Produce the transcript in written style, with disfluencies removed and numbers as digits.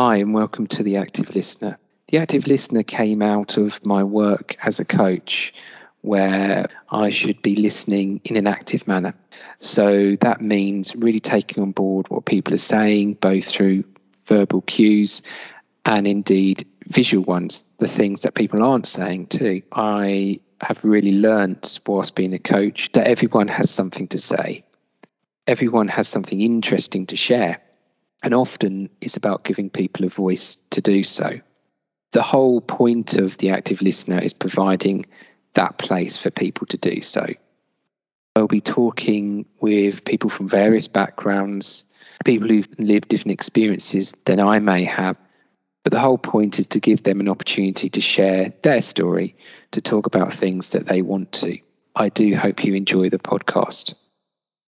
Hi, and welcome to The Active Listener. The Active Listener came out of my work as a coach where I should be listening in an active manner. So that means really taking on board what people are saying, both through verbal cues and indeed visual ones, the things that people aren't saying too. I have really learned whilst being a coach that everyone has something to say. Everyone has something interesting to share. And often it's about giving people a voice to do so. The whole point of the Active Listener is providing that place for people to do so. I'll be talking with people from various backgrounds, people who've lived different experiences than I may have. But the whole point is to give them an opportunity to share their story, to talk about things that they want to. I do hope you enjoy the podcast.